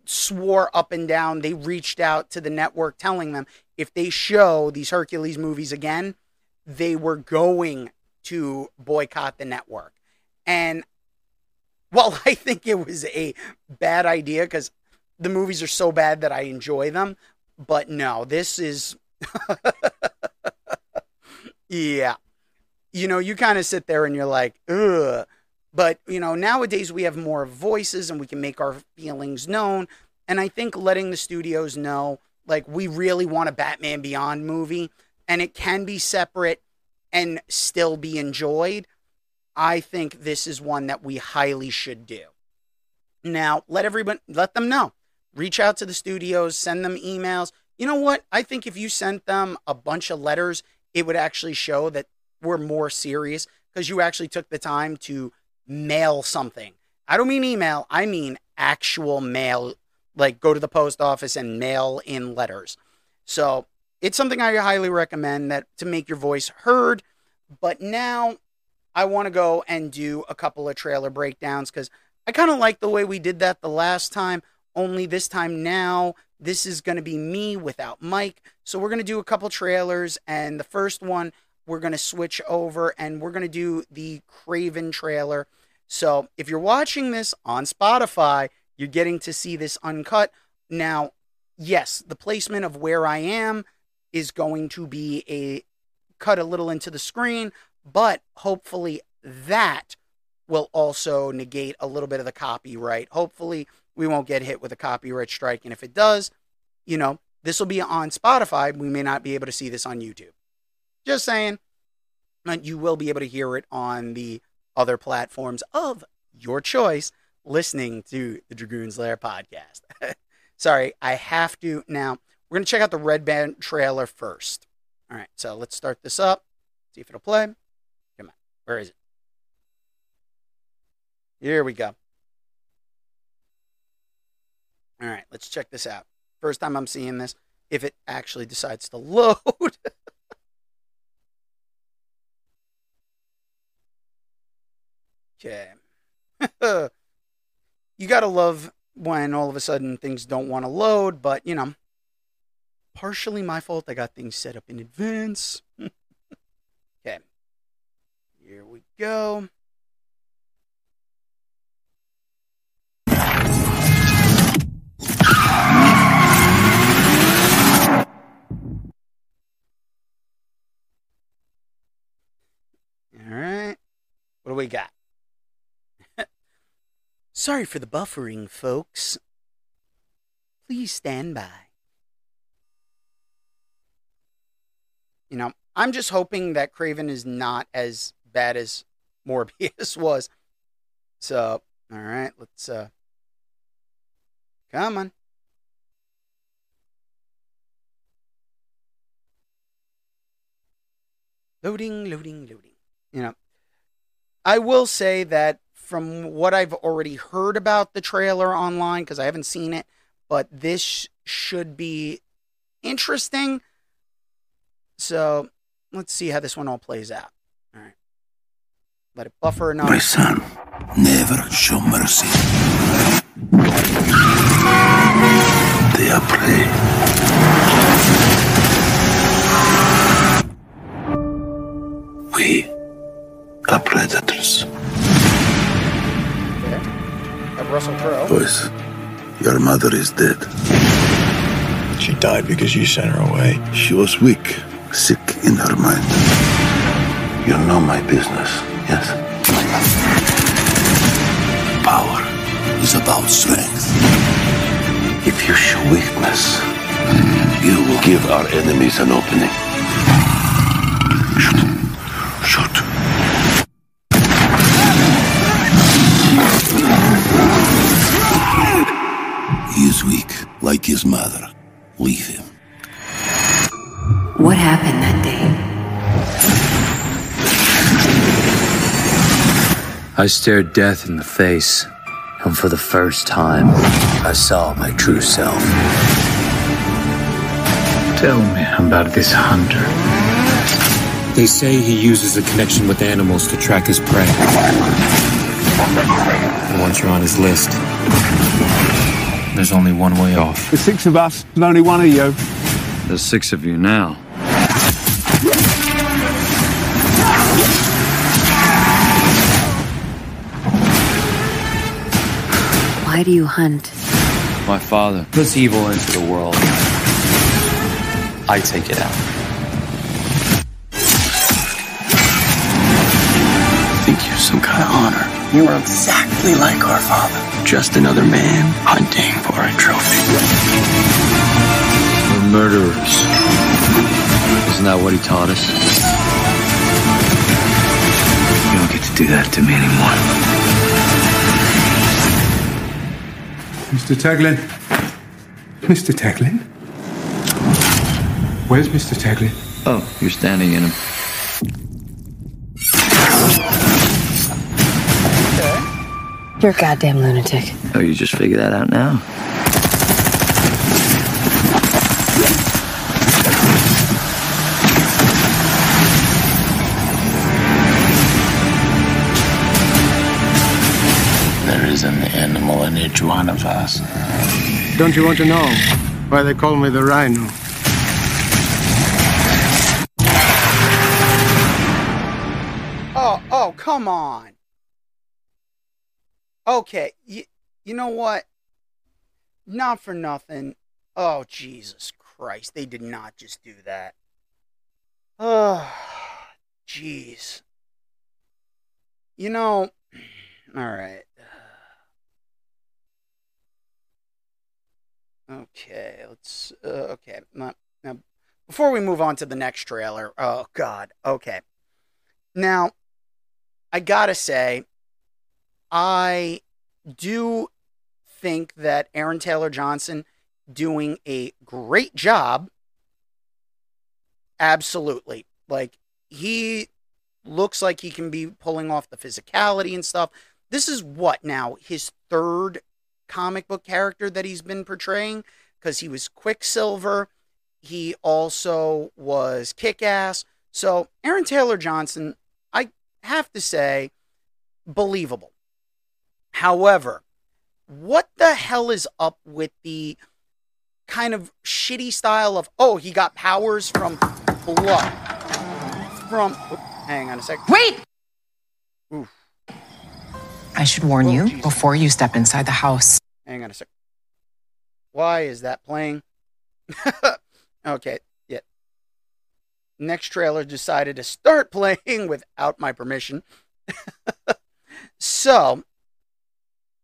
swore up and down. They reached out to the network telling them if they show these Hercules movies again, they were going to boycott the network. And while I think it was a bad idea because the movies are so bad that I enjoy them, but no, this is... yeah. You know, you kind of sit there and you're like, ugh. But, you know, nowadays we have more voices and we can make our feelings known. And I think letting the studios know, like, we really want a Batman Beyond movie and it can be separate and still be enjoyed. I think this is one that we highly should do. Now, let everybody, let them know. Reach out to the studios, send them emails. You know what? I think if you sent them a bunch of letters, it would actually show that we're more serious because you actually took the time to mail something. I don't mean email. I mean actual mail, like go to the post office and mail in letters. So it's something I highly recommend, that to make your voice heard. But now I want to go and do a couple of trailer breakdowns because I kind of like the way we did that the last time, only this time now this is going to be me without Mike. So we're going to do a couple trailers, and the first one we're going to switch over and we're going to do the Craven trailer. So if you're watching this on Spotify, you're getting to see this uncut. Now, yes, the placement of where I am is going to be a cut a little into the screen, but hopefully that will also negate a little bit of the copyright. Hopefully we won't get hit with a copyright strike. And if it does, you know, this will be on Spotify. We may not be able to see this on YouTube. Just saying, you will be able to hear it on the other platforms of your choice listening to the Dragoon's Lair podcast. Sorry, I have to. Now, we're going to check out the Red Band trailer first. All right, so let's start this up. See if it'll play. Come on, where is it? Here we go. All right, let's check this out. First time I'm seeing this, if it actually decides to load. Okay. You gotta love when all of a sudden things don't want to load, but, you know, partially my fault. I got things set up in advance. Okay. Here we go. All right. What do we got? Sorry for the buffering, folks. Please stand by. You know, I'm just hoping that Craven is not as bad as Morbius was. So, all right, let's, uh, come on. Loading, loading, loading. You know, I will say that from what I've already heard about the trailer online, because I haven't seen it, but this sh- should be interesting. So let's see how this one all plays out. All right. Let it buffer enough. My son, never show mercy. They are prey. We are predators. Russell Crowe. Boys, your mother is dead. She died because you sent her away. She was weak, sick in her mind. You know my business, yes? Power is about strength. If you show weakness, you will give our enemies an opening. Shoot. Shoot. his mother with him. What happened that day? I stared death in the face, and for the first time, I saw my true self. Tell me about this hunter. They say he uses a connection with animals to track his prey. And once you're on his list, there's only one way off. There's six of us, and only one of you. There's six of you now. Why do you hunt? My father puts evil into the world. I take it out. I think you're some kind of honor. You are exactly like our father. Just another man hunting for a trophy. We're murderers. Isn't that what he taught us? You don't get to do that to me anymore. Mister Taglin? Mister Taglin? Where's Mister Taglin? Oh, you're standing in him. You're a goddamn lunatic. Oh, you just figured that out now? An animal in each one of us. Don't you want to know why they call me the Rhino? Oh, oh, come on. Okay, you, you know what? Not for nothing. Oh, Jesus Christ, they did not just do that. Oh, jeez. You know, all right. Okay, let's, uh, okay, now, now, before we move on to the next trailer, oh, God, okay. Now, I gotta say, I do think that Aaron Taylor Johnson doing a great job, absolutely. Like, he looks like he can be pulling off the physicality and stuff. This is what now, his third comic book character that he's been portraying, because he was Quicksilver, he also was Kick-Ass. So Aaron Taylor Johnson, I have to say, believable. However, what the hell is up with the kind of shitty style of, oh, he got powers from blood, from, hang on a second. Wait! Oof. I should warn oh, you Jesus. Before you step inside the house. Hang on a sec. Why is that playing? Okay, yeah. Next trailer decided to start playing without my permission. So,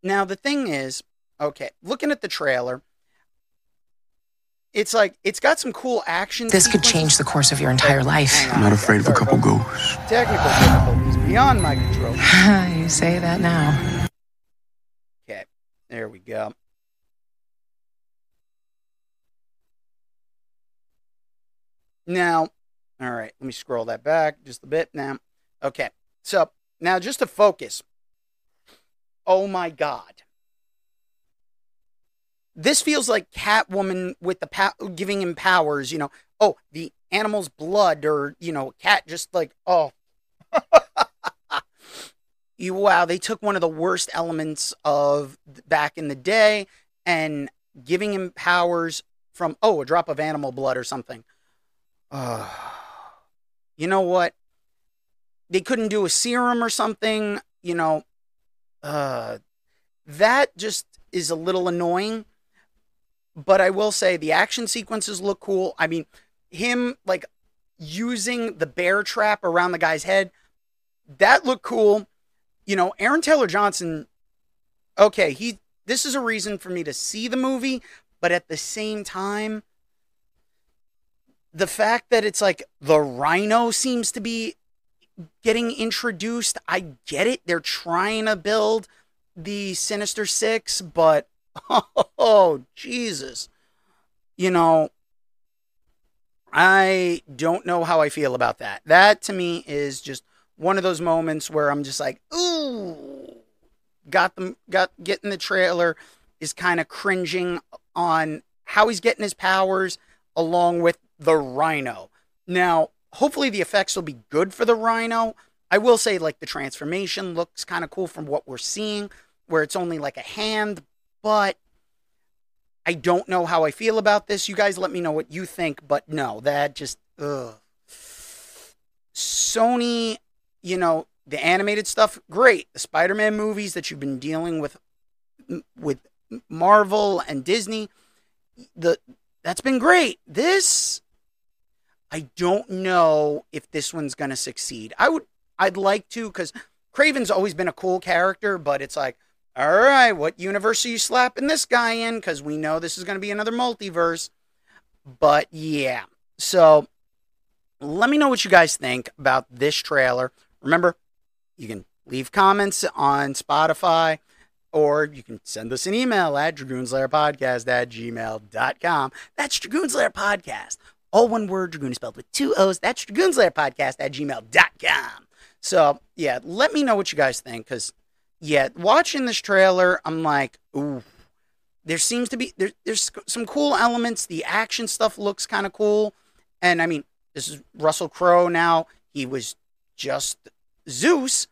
now the thing is, okay, looking at the trailer, it's like, it's got some cool action. This sequence. Could change the course of your entire life. I'm not afraid of a couple ghosts. Technical difficulties beyond my control. You say that now. Okay, there we go. Now, all right, let me scroll that back just a bit now. Okay, so now just to focus. Oh my God. This feels like Catwoman with the pow giving him powers, you know. Oh, the animal's blood, or, you know, cat just like, oh. you Wow, they took one of the worst elements of back in the day and giving him powers from, oh, a drop of animal blood or something. Uh, you know what? They couldn't do a serum or something, you know. Uh, that just is a little annoying. But I will say the action sequences look cool. I mean, him, like, using the bear trap around the guy's head, that looked cool. You know, Aaron Taylor Johnson, okay, he. This is a reason for me to see the movie, but at the same time, the fact that it's like the Rhino seems to be getting introduced, I get it. They're trying to build the Sinister Six, but... Oh, Jesus. you know, I don't know how I feel about that. That to me is just one of those moments where I'm just like, ooh, got them, got getting the trailer is kind of cringing on how he's getting his powers along with the rhino. Now, hopefully the effects will be good for the rhino. I will say, like, the transformation looks kind of cool from what we're seeing, where it's only like a hand, but I don't know how I feel about this. You guys let me know what you think, but no, that just, ugh. Sony, you know, the animated stuff, great. The Spider-Man movies that you've been dealing with, with Marvel and Disney, the that's been great. This, I don't know if this one's going to succeed. I would, I'd like to, because Kraven's always been a cool character, but it's like, all right, what universe are you slapping this guy in? Because we know this is going to be another multiverse. But yeah, so let me know what you guys think about this trailer. Remember, you can leave comments on Spotify, or you can send us an email at dragoons lair podcast at gmail dot com. That's Dragoon's Lair Podcast. All one word, Dragoon is spelled with two O's. That's dragoons lair podcast at gmail dot com. So yeah, let me know what you guys think, because yeah, watching this trailer, I'm like, ooh, there seems to be, there, there's some cool elements. The action stuff looks kind of cool. And I mean, this is Russell Crowe now. He was just Zeus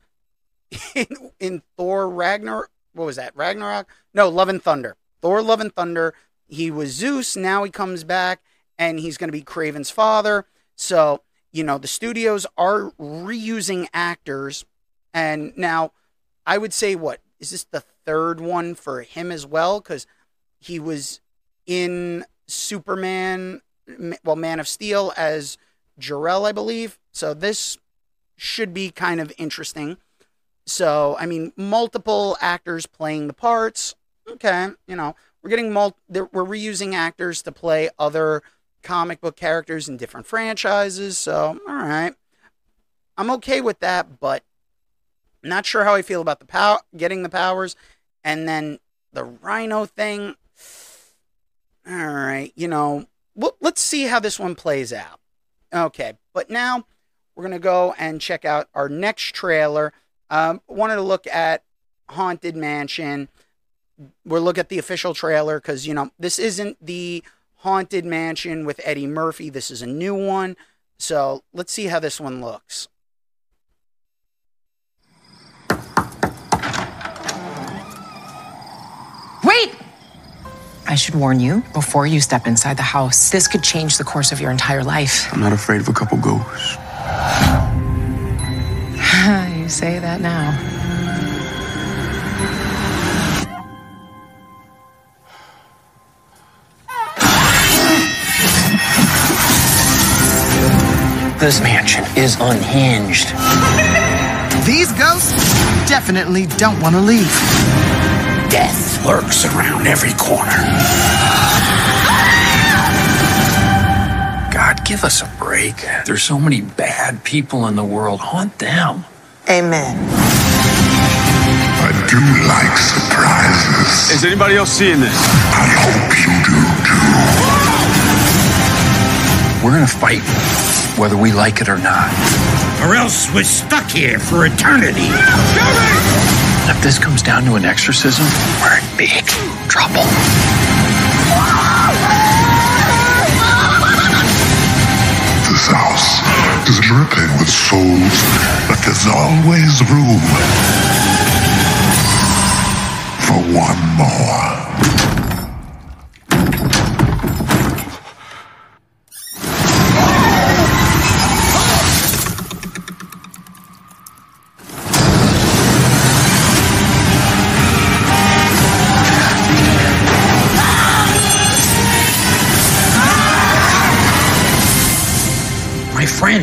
in, in Thor Ragnarok. What was that? Ragnarok? No, Love and Thunder. Thor Love and Thunder. He was Zeus. Now he comes back and he's going to be Kraven's father. So, you know, the studios are reusing actors. And now, I would say, what, is this the third one for him as well? Because he was in Superman, well, Man of Steel as Jor-El, I believe. So this should be kind of interesting. So, I mean, multiple actors playing the parts. Okay, you know, we're getting, mul- we're reusing actors to play other comic book characters in different franchises. So, all right. I'm okay with that, but not sure how I feel about the power, getting the powers, and then the rhino thing. All right, you know, we'll, let's see how this one plays out. Okay, but now we're going to go and check out our next trailer. Um, wanted to look at Haunted Mansion. We'll look at the official trailer because, you know, this isn't the Haunted Mansion with Eddie Murphy. This is a new one. So let's see how this one looks. Wait! I should warn you, before you step inside the house, this could change the course of your entire life. I'm not afraid of a couple ghosts. You say that now. This mansion is unhinged. These ghosts definitely don't want to leave. Death lurks around every corner. God, give us a break. There's so many bad people in the world. Haunt them. Amen. I do like surprises. Is anybody else seeing this? I hope you do, too. We're gonna fight, whether we like it or not. Or else we're stuck here for eternity. Kill me! If this comes down to an exorcism, we're in big trouble. This house is dripping with souls, but there's always room for one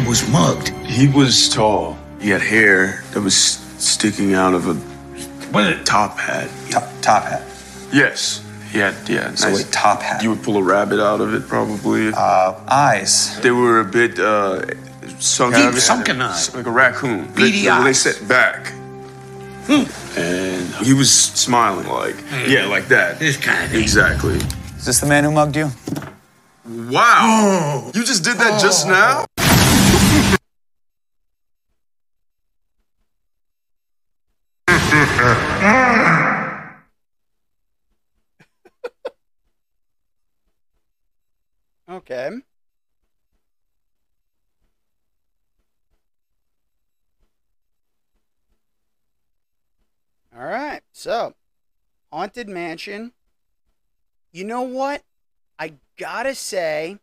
was mugged. He was tall. He had hair that was sticking out of a what is it? top hat. Top, top hat. Yes. He had, yeah. So nice. A top hat. You would pull a rabbit out of it, probably. Uh, eyes. They were a bit uh, sunken. Deep, sunken eyes. Like a raccoon. Beady they, eyes. They set back. Hmm. And he was smiling like, mm. yeah, like that. This kind of thing. Exactly. Is this the man who mugged you? Wow! Oh. You just did that oh. just now? Okay. All right. So, Haunted Mansion. You know what? I gotta say,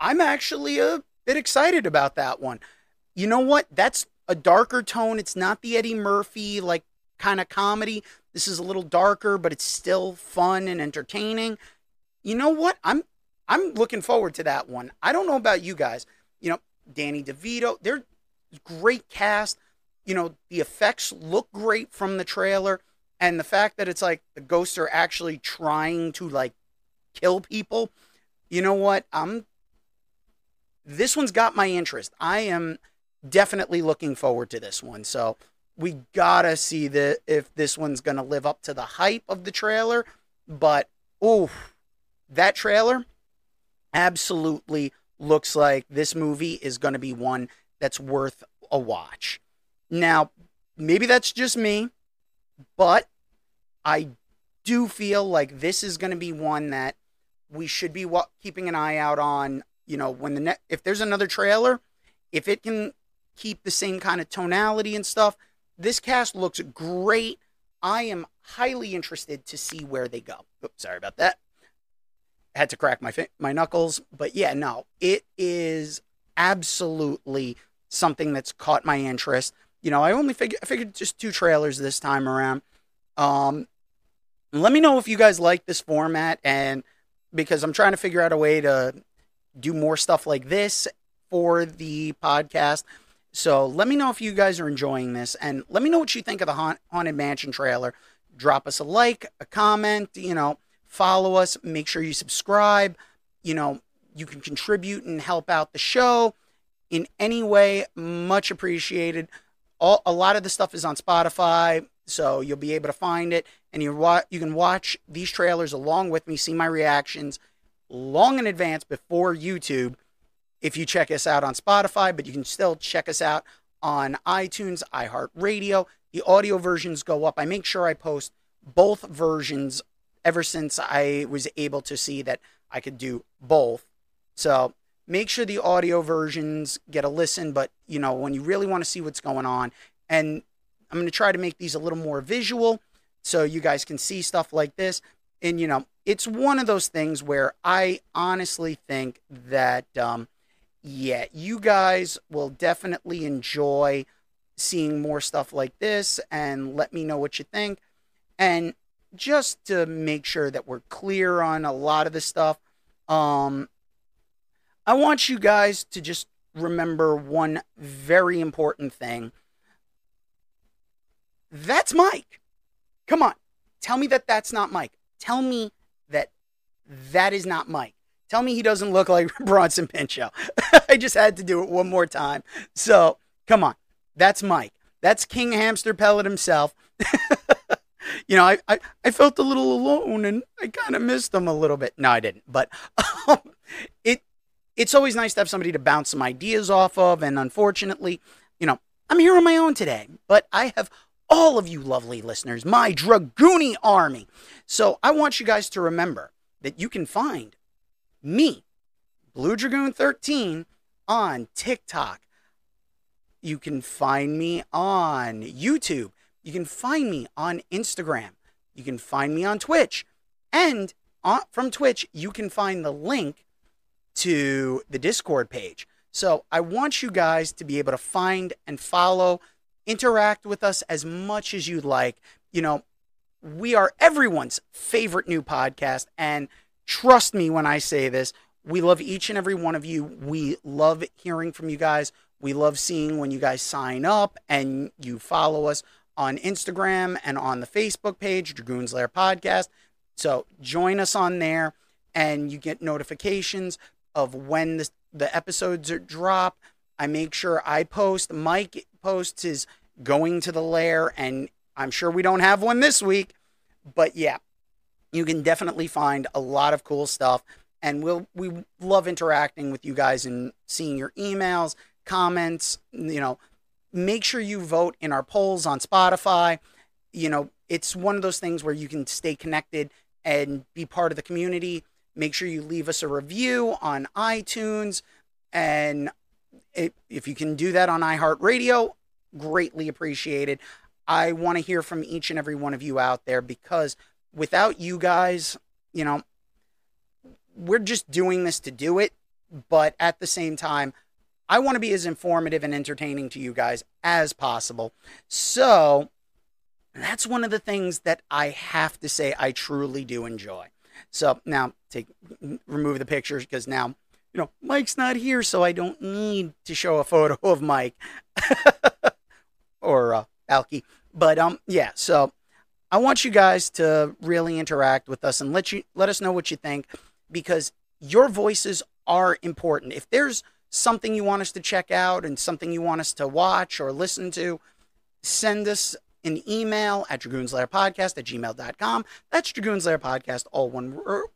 I'm actually a bit excited about that one. You know what? That's a darker tone. It's not the Eddie Murphy, like, kind of comedy. This is a little darker, but it's still fun and entertaining. You know what? I'm I'm looking forward to that one. I don't know about you guys. You know, Danny DeVito, they're great cast. You know, the effects look great from the trailer. And the fact that it's like the ghosts are actually trying to, like, kill people. You know what? I'm, this one's got my interest. I am definitely looking forward to this one. So we gotta see the, if this one's going to live up to the hype of the trailer. But, ooh, that trailer absolutely looks like this movie is going to be one that's worth a watch. Now, maybe that's just me, but I do feel like this is going to be one that we should be keeping an eye out on. You know, when the ne- if there's another trailer, if it can keep the same kind of tonality and stuff, this cast looks great. I am highly interested to see where they go. Oops, sorry about that. I had to crack my my knuckles, but yeah, no, it is absolutely something that's caught my interest. You know, I only figured, I figured just two trailers this time around. Um, let me know if you guys like this format, and because I'm trying to figure out a way to do more stuff like this for the podcast. So let me know if you guys are enjoying this, and let me know what you think of the Haunt, Haunted Mansion trailer. Drop us a like, a comment, you know, follow us, make sure you subscribe. You know, you can contribute and help out the show in any way. Much appreciated. All, a lot of the stuff is on Spotify, so you'll be able to find it. And you wa you can watch these trailers along with me, see my reactions long in advance before YouTube if you check us out on Spotify, but you can still check us out on iTunes, iHeartRadio. The audio versions go up. I make sure I post both versions ever since I was able to see that I could do both. So make sure the audio versions get a listen, but, you know, when you really want to see what's going on. And I'm going to try to make these a little more visual so you guys can see stuff like this. And, you know, it's one of those things where I honestly think that, um, yeah, you guys will definitely enjoy seeing more stuff like this. And let me know what you think. And just to make sure that we're clear on a lot of this stuff, um... I want you guys to just remember one very important thing. That's Mike. Come on. Tell me that that's not Mike. Tell me that that is not Mike. Tell me he doesn't look like Bronson Pinchot. I just had to do it one more time. So, come on. That's Mike. That's King Hamster Pellet himself. You know, I, I, I felt a little alone, and I kind of missed him a little bit. No, I didn't. But um, it... It's always nice to have somebody to bounce some ideas off of, and unfortunately, you know, I'm here on my own today, but I have all of you lovely listeners, my Dragooni army. So I want you guys to remember that you can find me, Blue Dragoon thirteen, on TikTok. You can find me on YouTube. You can find me on Instagram. You can find me on Twitch. And on, from Twitch, you can find the link to the Discord page. So I want you guys to be able to find and follow, interact with us as much as you like. You know, we are everyone's favorite new podcast, and trust me when I say this, we love each and every one of you. We love hearing from you guys. We love seeing when you guys sign up and you follow us on Instagram and on the Facebook page, Dragoon's Lair Podcast. So join us on there, and you get notifications of when the, the episodes are dropped. I make sure I post. Mike posts his going to the lair, and I'm sure we don't have one this week. But yeah, you can definitely find a lot of cool stuff. And we'll, we love interacting with you guys and seeing your emails, comments. You know, make sure you vote in our polls on Spotify. You know, it's one of those things where you can stay connected and be part of the community. Make sure you leave us a review on iTunes. And it, if you can do that on iHeartRadio, greatly appreciated. I want to hear from each and every one of you out there, because without you guys, you know, we're just doing this to do it. But at the same time, I want to be as informative and entertaining to you guys as possible. So that's one of the things that I have to say I truly do enjoy. So now take remove the pictures, because now, you know, Mike's not here, so I don't need to show a photo of Mike or uh, Balki. But um, yeah, so I want you guys to really interact with us and let you let us know what you think, because your voices are important. If there's something you want us to check out and something you want us to watch or listen to, send us an email at dragoons lair podcast at gmail dot com. That's dragoons lair podcast, all one word.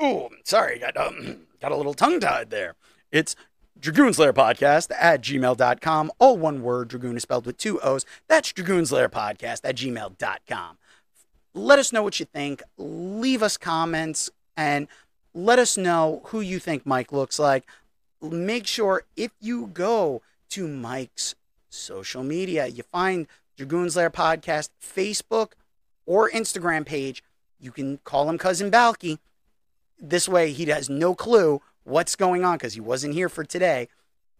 Oh, sorry, got um, got a little tongue-tied there. It's dragoons lair podcast at gmail dot com. All one word. Dragoon is spelled with two O's. That's dragoons lair podcast at gmail dot com. Let us know what you think. Leave us comments and let us know who you think Mike looks like. Make sure if you go to Mike's social media, you find Dragoon's Lair Podcast Facebook or Instagram page. You can call him Cousin Balki. This way he has no clue what's going on, because he wasn't here for today.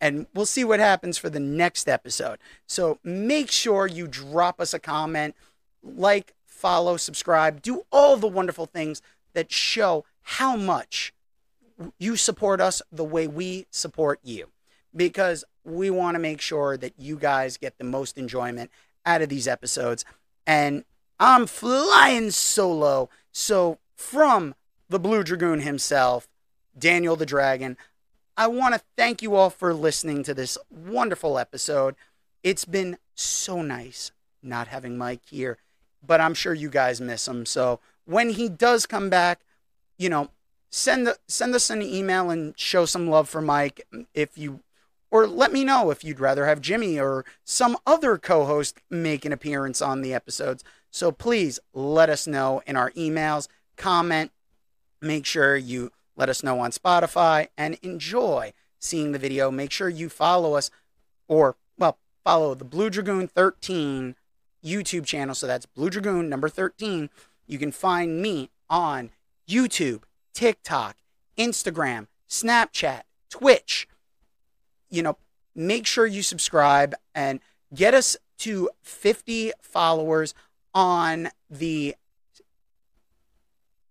And we'll see what happens for the next episode. So make sure you drop us a comment, like, follow, subscribe, do all the wonderful things that show how much you support us the way we support you, because we want to make sure that you guys get the most enjoyment out of these episodes. And I'm flying solo. So from the Blue Dragoon himself, Daniel the Dragon, I want to thank you all for listening to this wonderful episode. It's been so nice not having Mike here, but I'm sure you guys miss him. So when he does come back, you know, send the, send us an email and show some love for Mike if you, or let me know if you'd rather have Jimmy or some other co-host make an appearance on the episodes. So please let us know in our emails, comment, make sure you let us know on Spotify, and enjoy seeing the video. Make sure you follow us, or, well, follow the Blue Dragoon thirteen YouTube channel. So that's Blue Dragoon number thirteen. You can find me on YouTube, TikTok, Instagram, Snapchat, Twitch. You know, make sure you subscribe and get us to fifty followers on the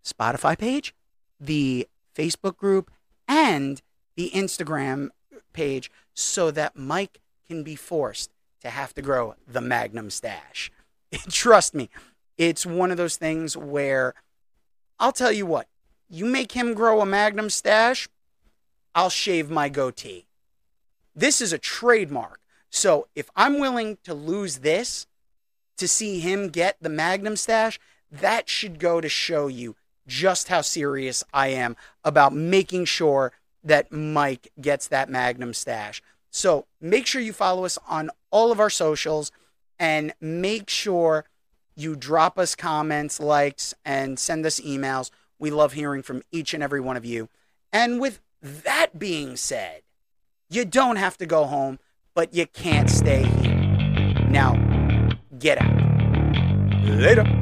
Spotify page, the Facebook group, and the Instagram page, so that Mike can be forced to have to grow the Magnum stash. Trust me, it's one of those things where I'll tell you what, you make him grow a Magnum stash, I'll shave my goatee. This is a trademark. So if I'm willing to lose this to see him get the Magnum stash, that should go to show you just how serious I am about making sure that Mike gets that Magnum stash. So make sure you follow us on all of our socials, and make sure you drop us comments, likes, and send us emails. We love hearing from each and every one of you. And with that being said, you don't have to go home, but you can't stay here. Now, get out. Later.